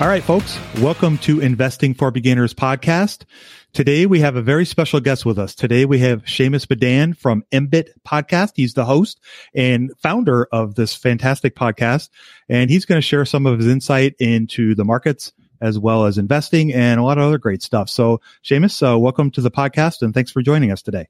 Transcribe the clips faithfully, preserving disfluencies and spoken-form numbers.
All right, folks, welcome to Investing for Beginners podcast. Today, we have a very special guest with us. Today, we have Shamus Madan from M B I T Podcast. He's the host and founder of this fantastic podcast, and he's going to share some of his insight into the markets as well as investing and a lot of other great stuff. So, Shamus, uh, welcome to the podcast, and thanks for joining us today.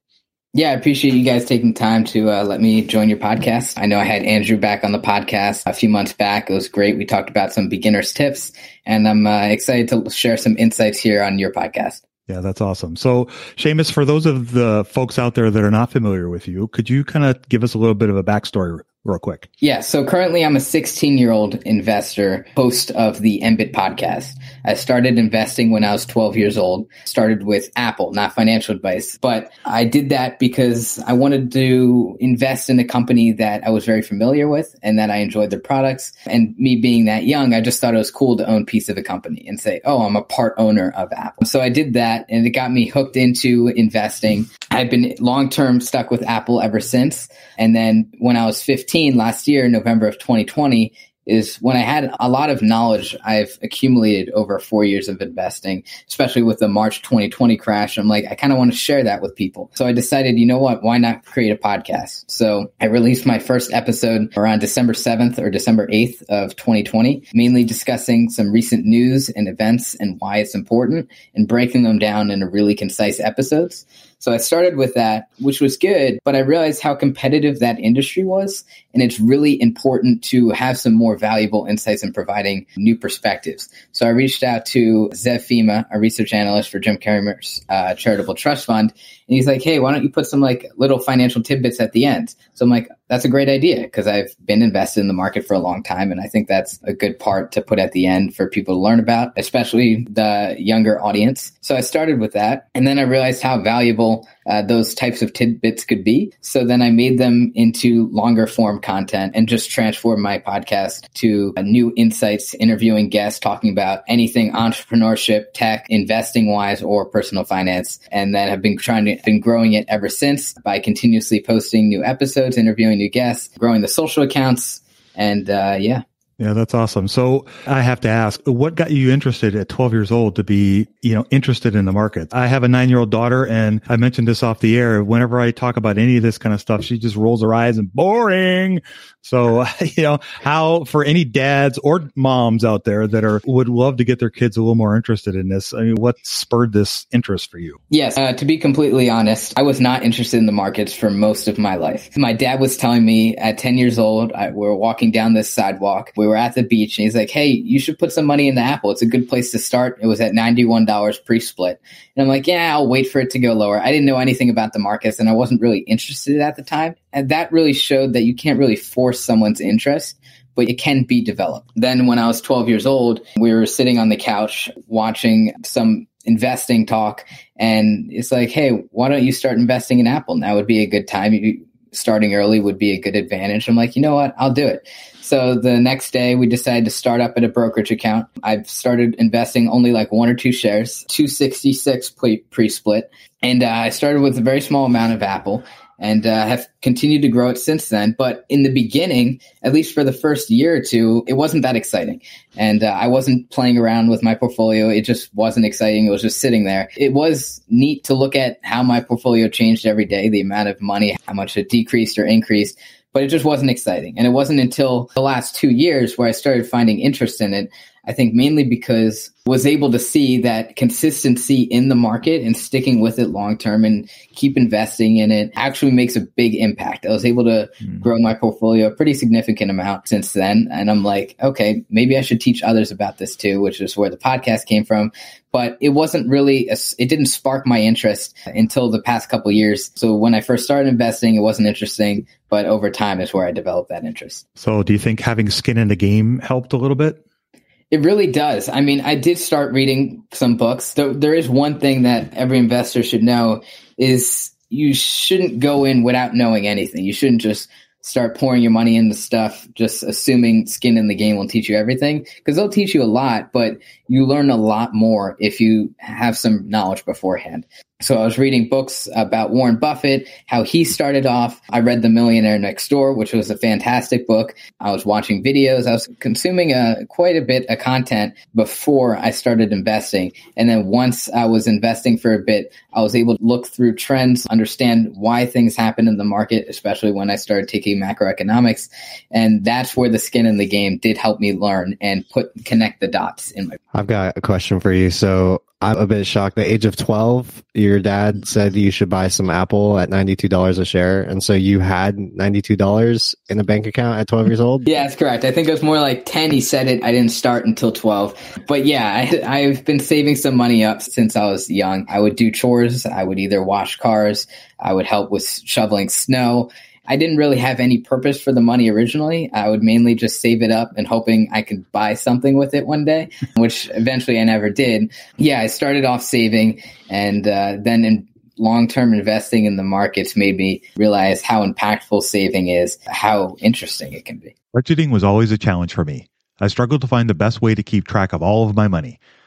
Yeah, I appreciate you guys taking time to uh, let me join your podcast. I know I had Andrew back on the podcast a few months back. It was great. We talked about some beginner's tips, and I'm uh, excited to share some insights here on your podcast. Yeah, that's awesome. So, Shamus, for those of the folks out there that are not familiar with you, could you kind of give us a little bit of a backstory real quick? Yeah, so currently I'm a sixteen-year-old investor, host of the M B I T podcast. I started investing when I was twelve years old, started with Apple, not financial advice. But I did that because I wanted to invest in a company that I was very familiar with and that I enjoyed their products. And me being that young, I just thought it was cool to own a piece of a company and say, oh, I'm a part owner of Apple. So I did that, and it got me hooked into investing. I've been long-term stuck with Apple ever since. And then when I was fifteen last year, November of twenty twenty, is when I had a lot of knowledge I've accumulated over four years of investing, especially with the March twenty twenty crash. I'm like, I kind of want to share that with people. So I decided, you know what, why not create a podcast? So I released my first episode around December seventh or December eighth of twenty twenty, mainly discussing some recent news and events and why it's important and breaking them down into really concise episodes. So I started with that, which was good, but I realized how competitive that industry was. And it's really important to have some more valuable insights and providing new perspectives. So I reached out to Zev Fima, a research analyst for Jim Cramer's uh, charitable trust fund. And he's like, hey, why don't you put some like little financial tidbits at the end? So I'm like, that's a great idea because I've been invested in the market for a long time. And I think that's a good part to put at the end for people to learn about, especially the younger audience. So I started with that. And then I realized how valuable Uh, those types of tidbits could be. So then I made them into longer form content and just transformed my podcast to uh, new insights, interviewing guests, talking about anything entrepreneurship, tech, investing wise, or personal finance. And then I've been trying to, been growing it ever since by continuously posting new episodes, interviewing new guests, growing the social accounts. And uh, yeah. Yeah, that's awesome. So I have to ask, what got you interested at twelve years old to be, you know, interested in the market? I have a nine-year-old daughter, and I mentioned this off the air. Whenever I talk about any of this kind of stuff, she just rolls her eyes and boring. So, you know, how for any dads or moms out there that are would love to get their kids a little more interested in this, I mean, what spurred this interest for you? Yes, uh, to be completely honest, I was not interested in the markets for most of my life. My dad was telling me at ten years old, I, we were walking down this sidewalk. We were at the beach, and he's like, hey, you should put some money in the Apple. It's a good place to start. It was at ninety-one dollars pre-split. And I'm like, yeah, I'll wait for it to go lower. I didn't know anything about the markets, and I wasn't really interested at the time. And that really showed that you can't really force someone's interest, but it can be developed. Then when I was twelve years old, we were sitting on the couch watching some investing talk. And it's like, hey, why don't you start investing in Apple? Now would be a good time. You, starting early would be a good advantage. I'm like, you know what? I'll do it. So the next day, we decided to start up at a brokerage account. I've started investing only like one or two shares, two sixty-six pre-split. And uh, I started with a very small amount of Apple and uh, have continued to grow it since then. But in the beginning, at least for the first year or two, it wasn't that exciting. And uh, I wasn't playing around with my portfolio. It just wasn't exciting. It was just sitting there. It was neat to look at how my portfolio changed every day, the amount of money, how much it decreased or increased. But it just wasn't exciting. And it wasn't until the last two years where I started finding interest in it, I think mainly because I was able to see that consistency in the market and sticking with it long-term and keep investing in it actually makes a big impact. I was able to mm. grow my portfolio a pretty significant amount since then. And I'm like, okay, maybe I should teach others about this too, which is where the podcast came from. But it wasn't really, a, it didn't spark my interest until the past couple of years. So when I first started investing, it wasn't interesting, but over time is where I developed that interest. So do you think having skin in the game helped a little bit? It really does. I mean, I did start reading some books. There, there is one thing that every investor should know is you shouldn't go in without knowing anything. You shouldn't just start pouring your money into stuff, just assuming skin in the game will teach you everything, because they'll teach you a lot, but you learn a lot more if you have some knowledge beforehand. So I was reading books about Warren Buffett, how he started off. I read The Millionaire Next Door, which was a fantastic book. I was watching videos. I was consuming a, quite a bit of content before I started investing. And then once I was investing for a bit, I was able to look through trends, understand why things happen in the market, especially when I started taking macroeconomics. And that's where the skin in the game did help me learn and put connect the dots in my. I've got a question for you. So I'm a bit shocked. At the age of twelve, your dad said you should buy some Apple at ninety-two dollars a share. And so you had ninety-two dollars in a bank account at twelve years old? Yeah, that's correct. I think it was more like ten. He said it. I didn't start until twelve. But yeah, I, I've been saving some money up since I was young. I would do chores. I would either wash cars. I would help with shoveling snow. I didn't really have any purpose for the money originally. I would mainly just save it up and hoping I could buy something with it one day, which eventually I never did. Yeah, I started off saving, and uh, then in long-term investing in the markets made me realize how impactful saving is, how interesting it can be. Budgeting was always a challenge for me. I struggled to find the best way to keep track of all of my money,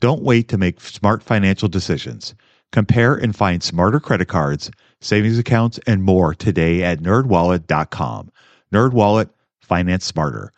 Don't wait to make smart financial decisions. Compare and find smarter credit cards, savings accounts, and more today at nerd wallet dot com. NerdWallet, finance smarter.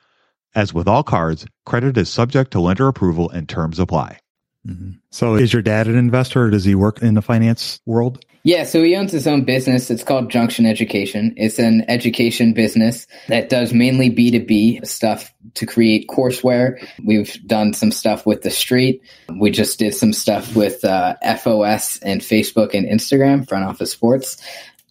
As with all cards, credit is subject to lender approval and terms apply. Mm-hmm. So is your dad an investor or does he work in the finance world? Yeah, so he owns his own business. It's called Junction Education. It's an education business that does mainly B two B stuff to create courseware. We've done some stuff with The Street. We just did some stuff with uh, F O S and Facebook and Instagram, Front Office Sports.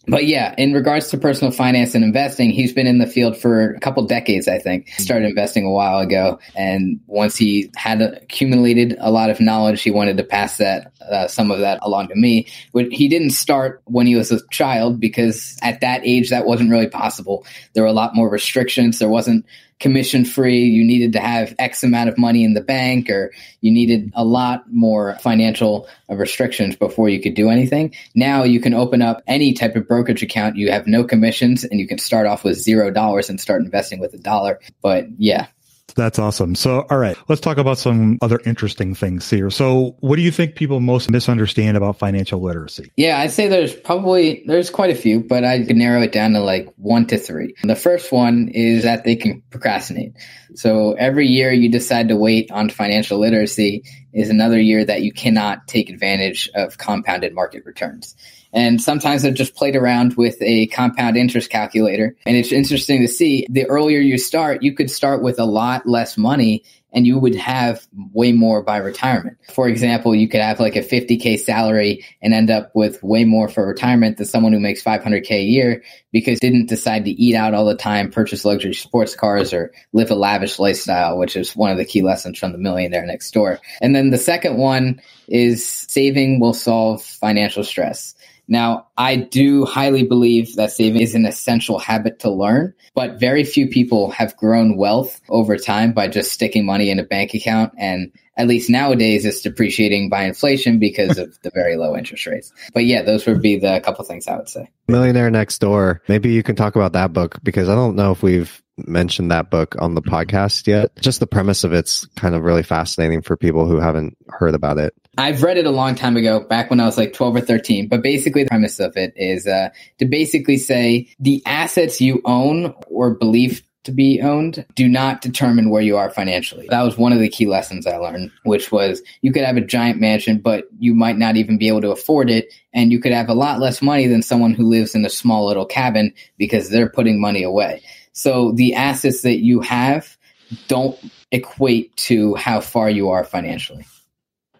But yeah, in regards to personal finance and investing, he's been in the field for a couple decades, I think. He started investing a while ago. And once he had accumulated a lot of knowledge, he wanted to pass that, uh, some of that along to me. But he didn't start when he was a child because at that age, that wasn't really possible. There were a lot more restrictions. There wasn't commission free. You needed to have X amount of money in the bank, or you needed a lot more financial restrictions before you could do anything. Now you can open up any type of brokerage account. You have no commissions and you can start off with zero dollars and start investing with a dollar. But yeah. That's awesome. So, all right, let's talk about some other interesting things here. So what do you think people most misunderstand about financial literacy? Yeah, I'd say there's probably, there's quite a few, but I could narrow it down to like one to three. And the first one is that they can procrastinate. So every year you decide to wait on financial literacy is another year that you cannot take advantage of compounded market returns. And sometimes I've just played around with a compound interest calculator. And it's interesting to see the earlier you start, you could start with a lot less money and you would have way more by retirement. For example, you could have like a fifty K salary and end up with way more for retirement than someone who makes five hundred K a year because they didn't decide to eat out all the time, purchase luxury sports cars, or live a lavish lifestyle, which is one of the key lessons from The Millionaire Next Door. And then the second one is saving will solve financial stress. Now, I do highly believe that saving is an essential habit to learn, but very few people have grown wealth over time by just sticking money in a bank account. And at least nowadays, it's depreciating by inflation because of the very low interest rates. But yeah, those would be the couple things I would say. Millionaire Next Door. Maybe you can talk about that book because I don't know if we've mentioned that book on the podcast yet. Just the premise of it's kind of really fascinating for people who haven't heard about it. I've read it a long time ago, back when I was like twelve or thirteen. But basically, the premise of it is uh, to basically say the assets you own or believe to be owned do not determine where you are financially. That was one of the key lessons I learned, which was you could have a giant mansion, but you might not even be able to afford it. And you could have a lot less money than someone who lives in a small little cabin because they're putting money away. So the assets that you have don't equate to how far you are financially.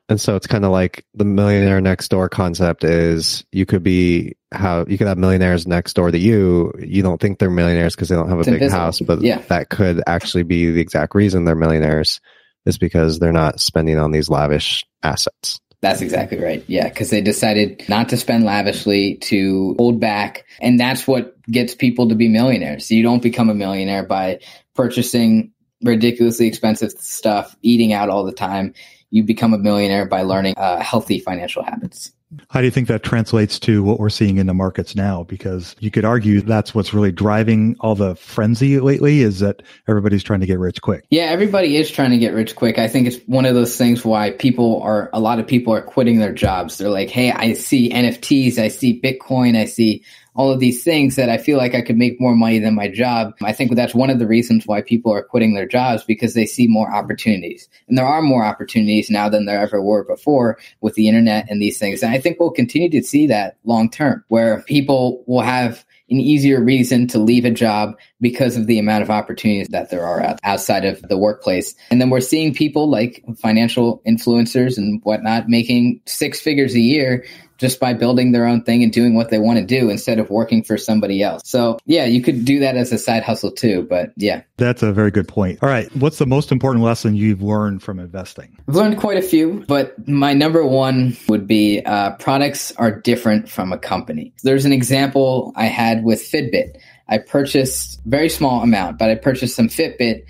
And so it's kind of like the Millionaire Next Door concept is you could be how you could have millionaires next door to you. You don't think they're millionaires because they don't have a it's big invisible. house, but yeah. That could actually be the exact reason they're millionaires is because they're not spending on these lavish assets. That's exactly right. Yeah, because they decided not to spend lavishly, to hold back. And that's what gets people to be millionaires. You don't become a millionaire by purchasing ridiculously expensive stuff, eating out all the time. You become a millionaire by learning uh, healthy financial habits. How do you think that translates to what we're seeing in the markets now? Because you could argue that's what's really driving all the frenzy lately is that everybody's trying to get rich quick. Yeah, everybody is trying to get rich quick. I think it's one of those things why people are, a lot of people are quitting their jobs. They're like, hey, I see N F Ts, I see Bitcoin, I see all of these things that I feel like I could make more money than my job. I think that's one of the reasons why people are quitting their jobs because they see more opportunities. And there are more opportunities now than there ever were before with the internet and these things. And I think we'll continue to see that long term where people will have an easier reason to leave a job because of the amount of opportunities that there are outside of the workplace. And then we're seeing people like financial influencers and whatnot making six figures a year just by building their own thing and doing what they want to do instead of working for somebody else. So yeah, you could do that as a side hustle too, but yeah. That's a very good point. All right. What's the most important lesson you've learned from investing? I've learned quite a few, but my number one would be uh, products are different from a company. There's an example I had with Fitbit. I purchased very small amount, but I purchased some Fitbit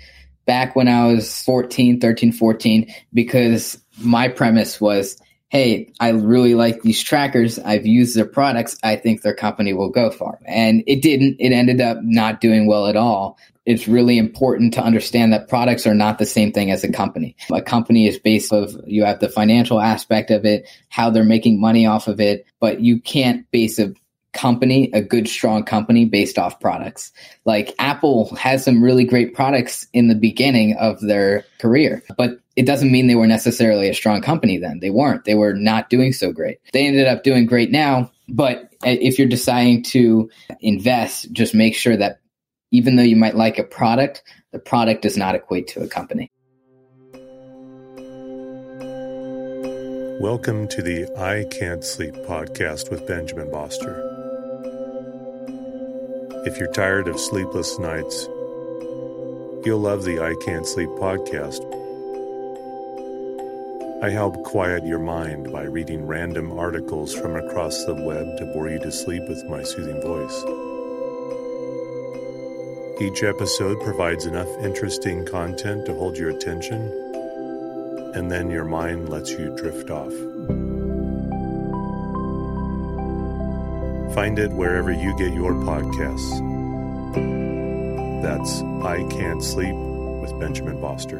back when I was fourteen, thirteen, fourteen, because my premise was, hey, I really like these trackers. I've used their products. I think their company will go far. And it didn't. It ended up not doing well at all. It's really important to understand that products are not the same thing as a company. A company is based off, you have the financial aspect of it, how they're making money off of it, but you can't base a company, a good, strong company based off products. Like Apple has some really great products in the beginning of their career, but it doesn't mean they were necessarily a strong company then. They weren't. They were not doing so great. They ended up doing great now, but if you're deciding to invest, just make sure that even though you might like a product, the product does not equate to a company. Welcome to the I Can't Sleep podcast with Benjamin Boster. If you're tired of sleepless nights, you'll love the I Can't Sleep podcast. I help quiet your mind by reading random articles from across the web to bore you to sleep with my soothing voice. Each episode provides enough interesting content to hold your attention, and then your mind lets you drift off. Find it wherever you get your podcasts. That's I Can't Sleep with Benjamin Boster.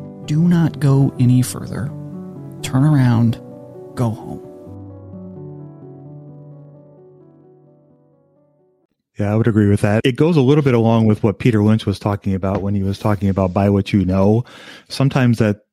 Do not go any further. Turn around. Go home. Yeah, I would agree with that. It goes a little bit along with what Peter Lynch was talking about when he was talking about buy what you know. Sometimes that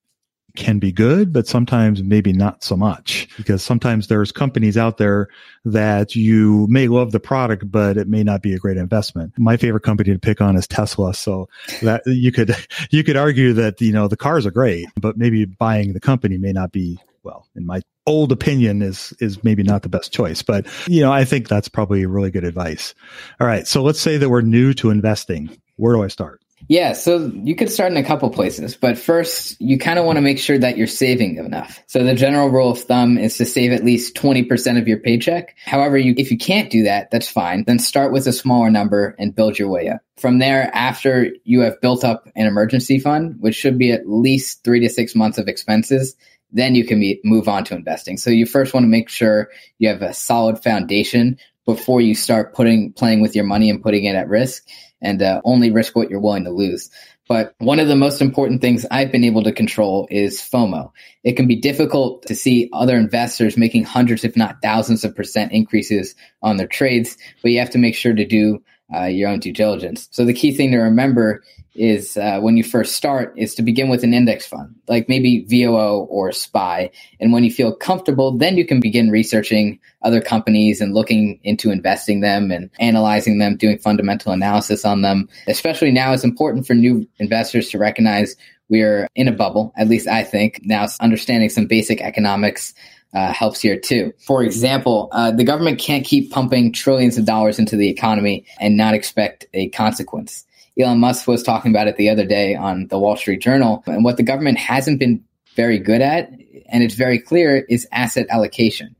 can be good, but sometimes maybe not so much, because sometimes there's companies out there that you may love the product, but it may not be a great investment. My favorite company to pick on is Tesla. So that you could, you could argue that, you know, the cars are great, but maybe buying the company may not be, well, in my old opinion, is, is maybe not the best choice, but you know, I think that's probably really good advice. All right. So let's say that we're new to investing. Where do I start? Yeah, so you could start in a couple places, but first, you kind of want to make sure that you're saving enough. So the general rule of thumb is to save at least twenty percent of your paycheck. However, you, if you can't do that, that's fine. Then start with a smaller number and build your way up. From there, after you have built up an emergency fund, which should be at least three to six months of expenses, then you can be, move on to investing. So you first want to make sure you have a solid foundation before you start putting playing with your money and putting it at risk, and uh, only risk what you're willing to lose. But one of the most important things I've been able to control is FOMO. It can be difficult to see other investors making hundreds, if not thousands of percent increases on their trades, but you have to make sure to do uh, your own due diligence. So the key thing to remember is uh, when you first start is to begin with an index fund, like maybe V O O or S P Y. And when you feel comfortable, then you can begin researching other companies and looking into investing them and analyzing them, doing fundamental analysis on them. Especially now, it's important for new investors to recognize we're in a bubble, at least I think. Now, understanding some basic economics uh, helps here too. For example, uh, the government can't keep pumping trillions of dollars into the economy and not expect a consequence. Elon Musk was talking about it the other day on the Wall Street Journal. And what the government hasn't been very good at, and it's very clear, is asset allocation.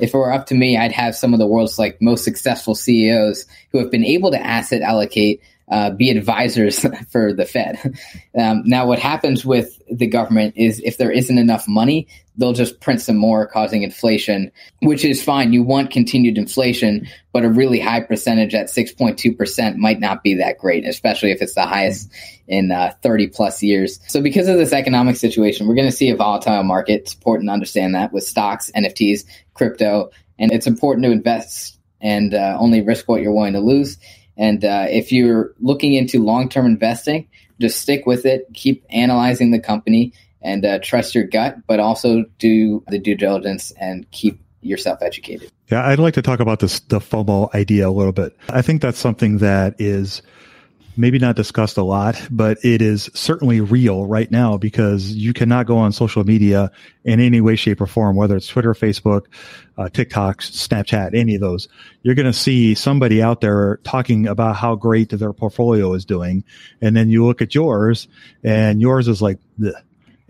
If it were up to me, I'd have some of the world's like most successful C E Os who have been able to asset allocate uh, be advisors for the Fed. Um, now, what happens with the government is if there isn't enough money, they'll just print some more, causing inflation, which is fine. You want continued inflation, but a really high percentage at six point two percent might not be that great, especially if it's the highest in uh, thirty plus years. So because of this economic situation, we're going to see a volatile market. It's important to understand that with stocks, N F Ts, crypto, and it's important to invest and uh, only risk what you're willing to lose. And uh, if you're looking into long-term investing, just stick with it. Keep analyzing the company and uh, trust your gut, but also do the due diligence and keep yourself educated. Yeah, I'd like to talk about this, the FOMO idea a little bit. I think that's something that is maybe not discussed a lot, but it is certainly real right now because you cannot go on social media in any way, shape, or form, whether it's Twitter, Facebook, uh, TikTok, Snapchat, any of those. You're going to see somebody out there talking about how great their portfolio is doing. And then you look at yours and yours is like, bleh.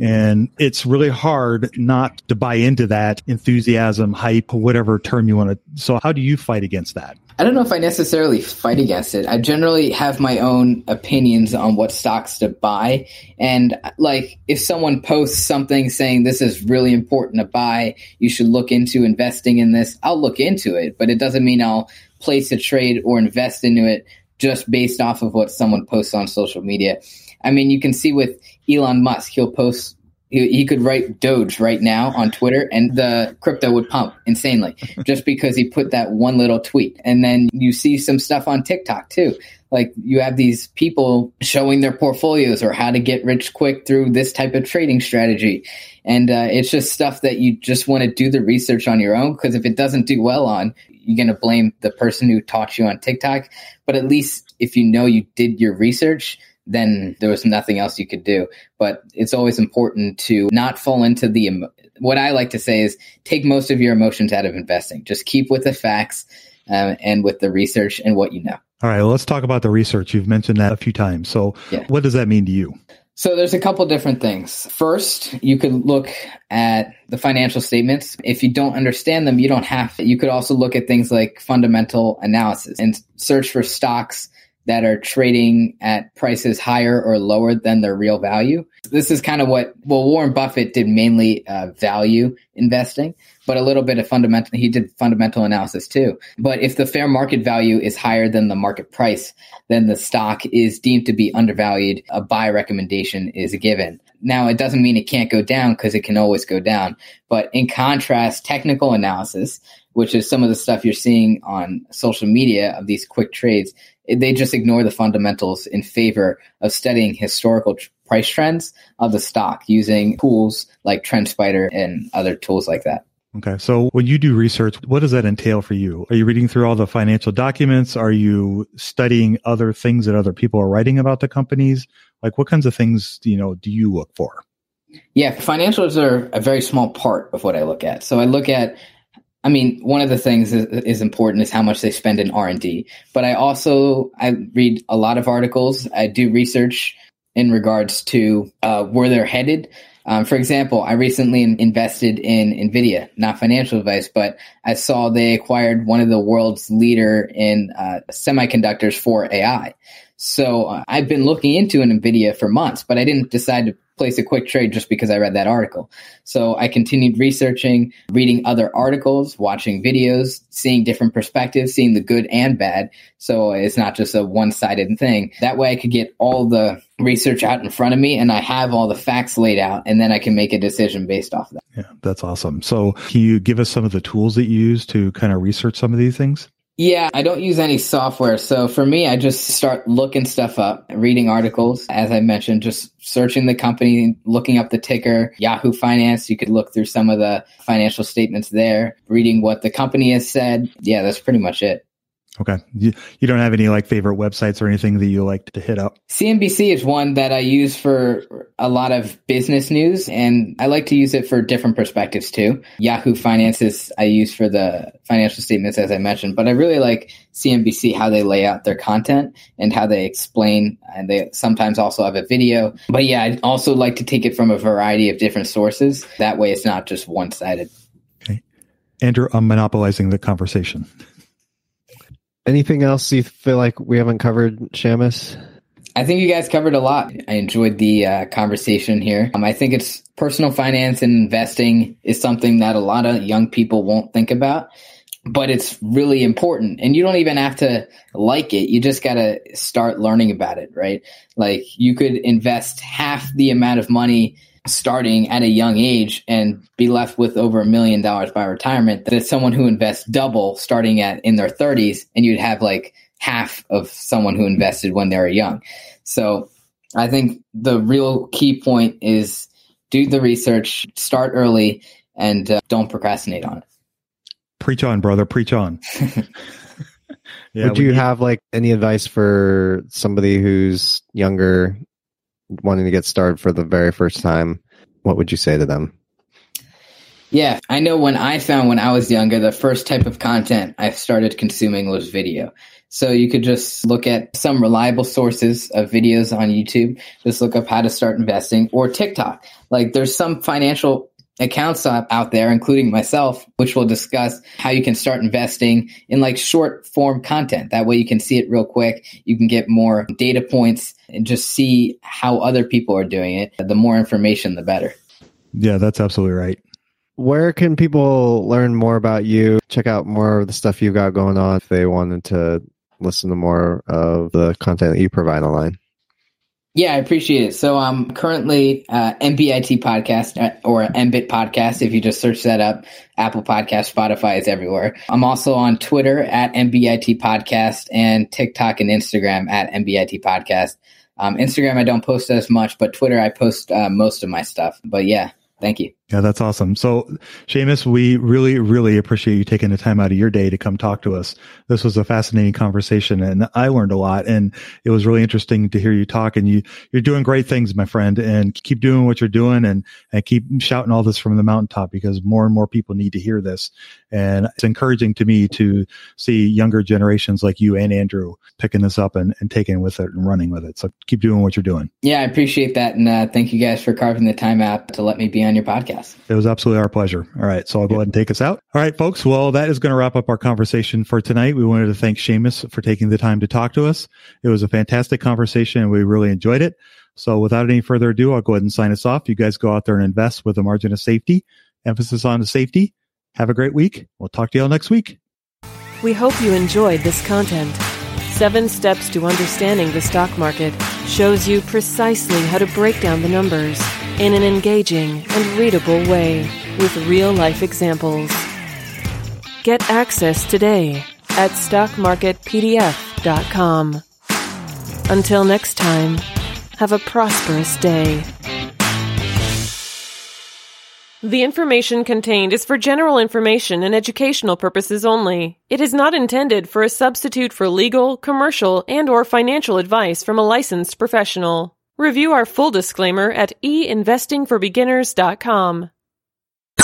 And it's really hard not to buy into that enthusiasm, hype, whatever term you want to. So how do you fight against that? I don't know if I necessarily fight against it. I generally have my own opinions on what stocks to buy. And like if someone posts something saying this is really important to buy, you should look into investing in this, I'll look into it. But it doesn't mean I'll place a trade or invest into it just based off of what someone posts on social media. I mean, you can see with Elon Musk, he'll post, he, he could write Doge right now on Twitter and the crypto would pump insanely just because he put that one little tweet. And then you see some stuff on TikTok too. Like you have these people showing their portfolios or how to get rich quick through this type of trading strategy. And uh, it's just stuff that you just want to do the research on your own, because if it doesn't do well on, you're going to blame the person who taught you on TikTok. But at least if you know you did your research, then there was nothing else you could do. But it's always important to not fall into the, emo- what I like to say is take most of your emotions out of investing. Just keep with the facts uh, and with the research and what you know. All right, well, let's talk about the research. You've mentioned that a few times. So yeah. What does that mean to you? So there's a couple different things. First, you could look at the financial statements. If you don't understand them, you don't have to. You could also look at things like fundamental analysis and search for stocks that are trading at prices higher or lower than their real value. This is kind of what, well, Warren Buffett did mainly uh, value investing, but a little bit of fundamental, he did fundamental analysis too. But if the fair market value is higher than the market price, then the stock is deemed to be undervalued. A buy recommendation is a given. Now, it doesn't mean it can't go down, because it can always go down. But in contrast, technical analysis, which is some of the stuff you're seeing on social media of these quick trades, they just ignore the fundamentals in favor of studying historical tr- price trends of the stock using tools like TrendSpider and other tools like that. Okay. So when you do research, what does that entail for you? Are you reading through all the financial documents? Are you studying other things that other people are writing about the companies? Like what kinds of things, you know, do you look for? Yeah. Financials are a very small part of what I look at. So I look at I mean, one of the things is, is important is how much they spend in R and D. But I also, I read a lot of articles. I do research in regards to uh, where they're headed. Um, for example, I recently invested in Nvidia, not financial advice, but I saw they acquired one of the world's leader in uh, semiconductors for A I. So uh, I've been looking into an Nvidia for months, but I didn't decide to place a quick trade just because I read that article. So I continued researching, reading other articles, watching videos, seeing different perspectives, seeing the good and bad. So it's not just a one-sided thing. That way I could get all the research out in front of me and I have all the facts laid out, and then I can make a decision based off of that. Yeah, that's awesome. So can you give us some of the tools that you use to kind of research some of these things? Yeah, I don't use any software. So for me, I just start looking stuff up, reading articles, as I mentioned, just searching the company, looking up the ticker, Yahoo Finance. You could look through some of the financial statements there, reading what the company has said. Yeah, that's pretty much it. Okay. You, you don't have any like favorite websites or anything that you like to hit up? C N B C is one that I use for a lot of business news, and I like to use it for different perspectives too. Yahoo Finance I use for the financial statements, as I mentioned, but I really like C N B C, how they lay out their content and how they explain. And they sometimes also have a video, but yeah, I also like to take it from a variety of different sources. That way it's not just one-sided. Okay. Andrew, I'm monopolizing the conversation. Anything else you feel like we haven't covered, Shamus? I think you guys covered a lot. I enjoyed the uh, conversation here. Um, I think it's personal finance and investing is something that a lot of young people won't think about, but it's really important. And you don't even have to like it. You just got to start learning about it, right? Like you could invest half the amount of money starting at a young age and be left with over a million dollars by retirement that is someone who invests double starting at in their thirties, and you'd have like half of someone who invested when they were young. So I think the real key point is do the research, start early, and uh, don't procrastinate on it. Preach on, brother. Preach on. Yeah, would you need- have like any advice for somebody who's younger wanting to get started for the very first time? What would you say to them? Yeah, I know when I found when I was younger, the first type of content I started consuming was video. So you could just look at some reliable sources of videos on YouTube. Just look up how to start investing, or TikTok. Like there's some financial accounts out there, including myself, which will discuss how you can start investing in like short form content. That way you can see it real quick. You can get more data points and just see how other people are doing it. The more information, the better. Yeah, that's absolutely right. Where can people learn more about you? Check out more of the stuff you've got going on if they wanted to listen to more of the content that you provide online. Yeah, I appreciate it. So I'm um, currently uh, M B I T Podcast or M B I T Podcast. If you just search that up, Apple Podcast, Spotify is everywhere. I'm also on Twitter at M B I T Podcast and TikTok and Instagram at M B I T Podcast. Um, Instagram, I don't post as much, but Twitter, I post uh, most of my stuff. But yeah. Thank you. Yeah, that's awesome. So, Shamus, we really, really appreciate you taking the time out of your day to come talk to us. This was a fascinating conversation, and I learned a lot, and it was really interesting to hear you talk. And you, you're doing great things, my friend, and keep doing what you're doing, and, and keep shouting all this from the mountaintop, because more and more people need to hear this. And it's encouraging to me to see younger generations like you and Andrew picking this up and, and taking with it and running with it. So keep doing what you're doing. Yeah, I appreciate that. And uh, thank you guys for carving the time out to let me be on your podcast. It was absolutely our pleasure. All right. So I'll go ahead and take us out. All right, folks. Well, that is going to wrap up our conversation for tonight. We wanted to thank Shamus for taking the time to talk to us. It was a fantastic conversation and we really enjoyed it. So without any further ado, I'll go ahead and sign us off. You guys go out there and invest with a margin of safety. Emphasis on the safety. Have a great week. We'll talk to y'all next week. We hope you enjoyed this content. Seven Steps to Understanding the Stock Market shows you precisely how to break down the numbers in an engaging and readable way with real-life examples. Get access today at stock market p d f dot com. Until next time, have a prosperous day. The information contained is for general information and educational purposes only. It is not intended for a substitute for legal, commercial, and/or financial advice from a licensed professional. Review our full disclaimer at e investing for beginners dot com.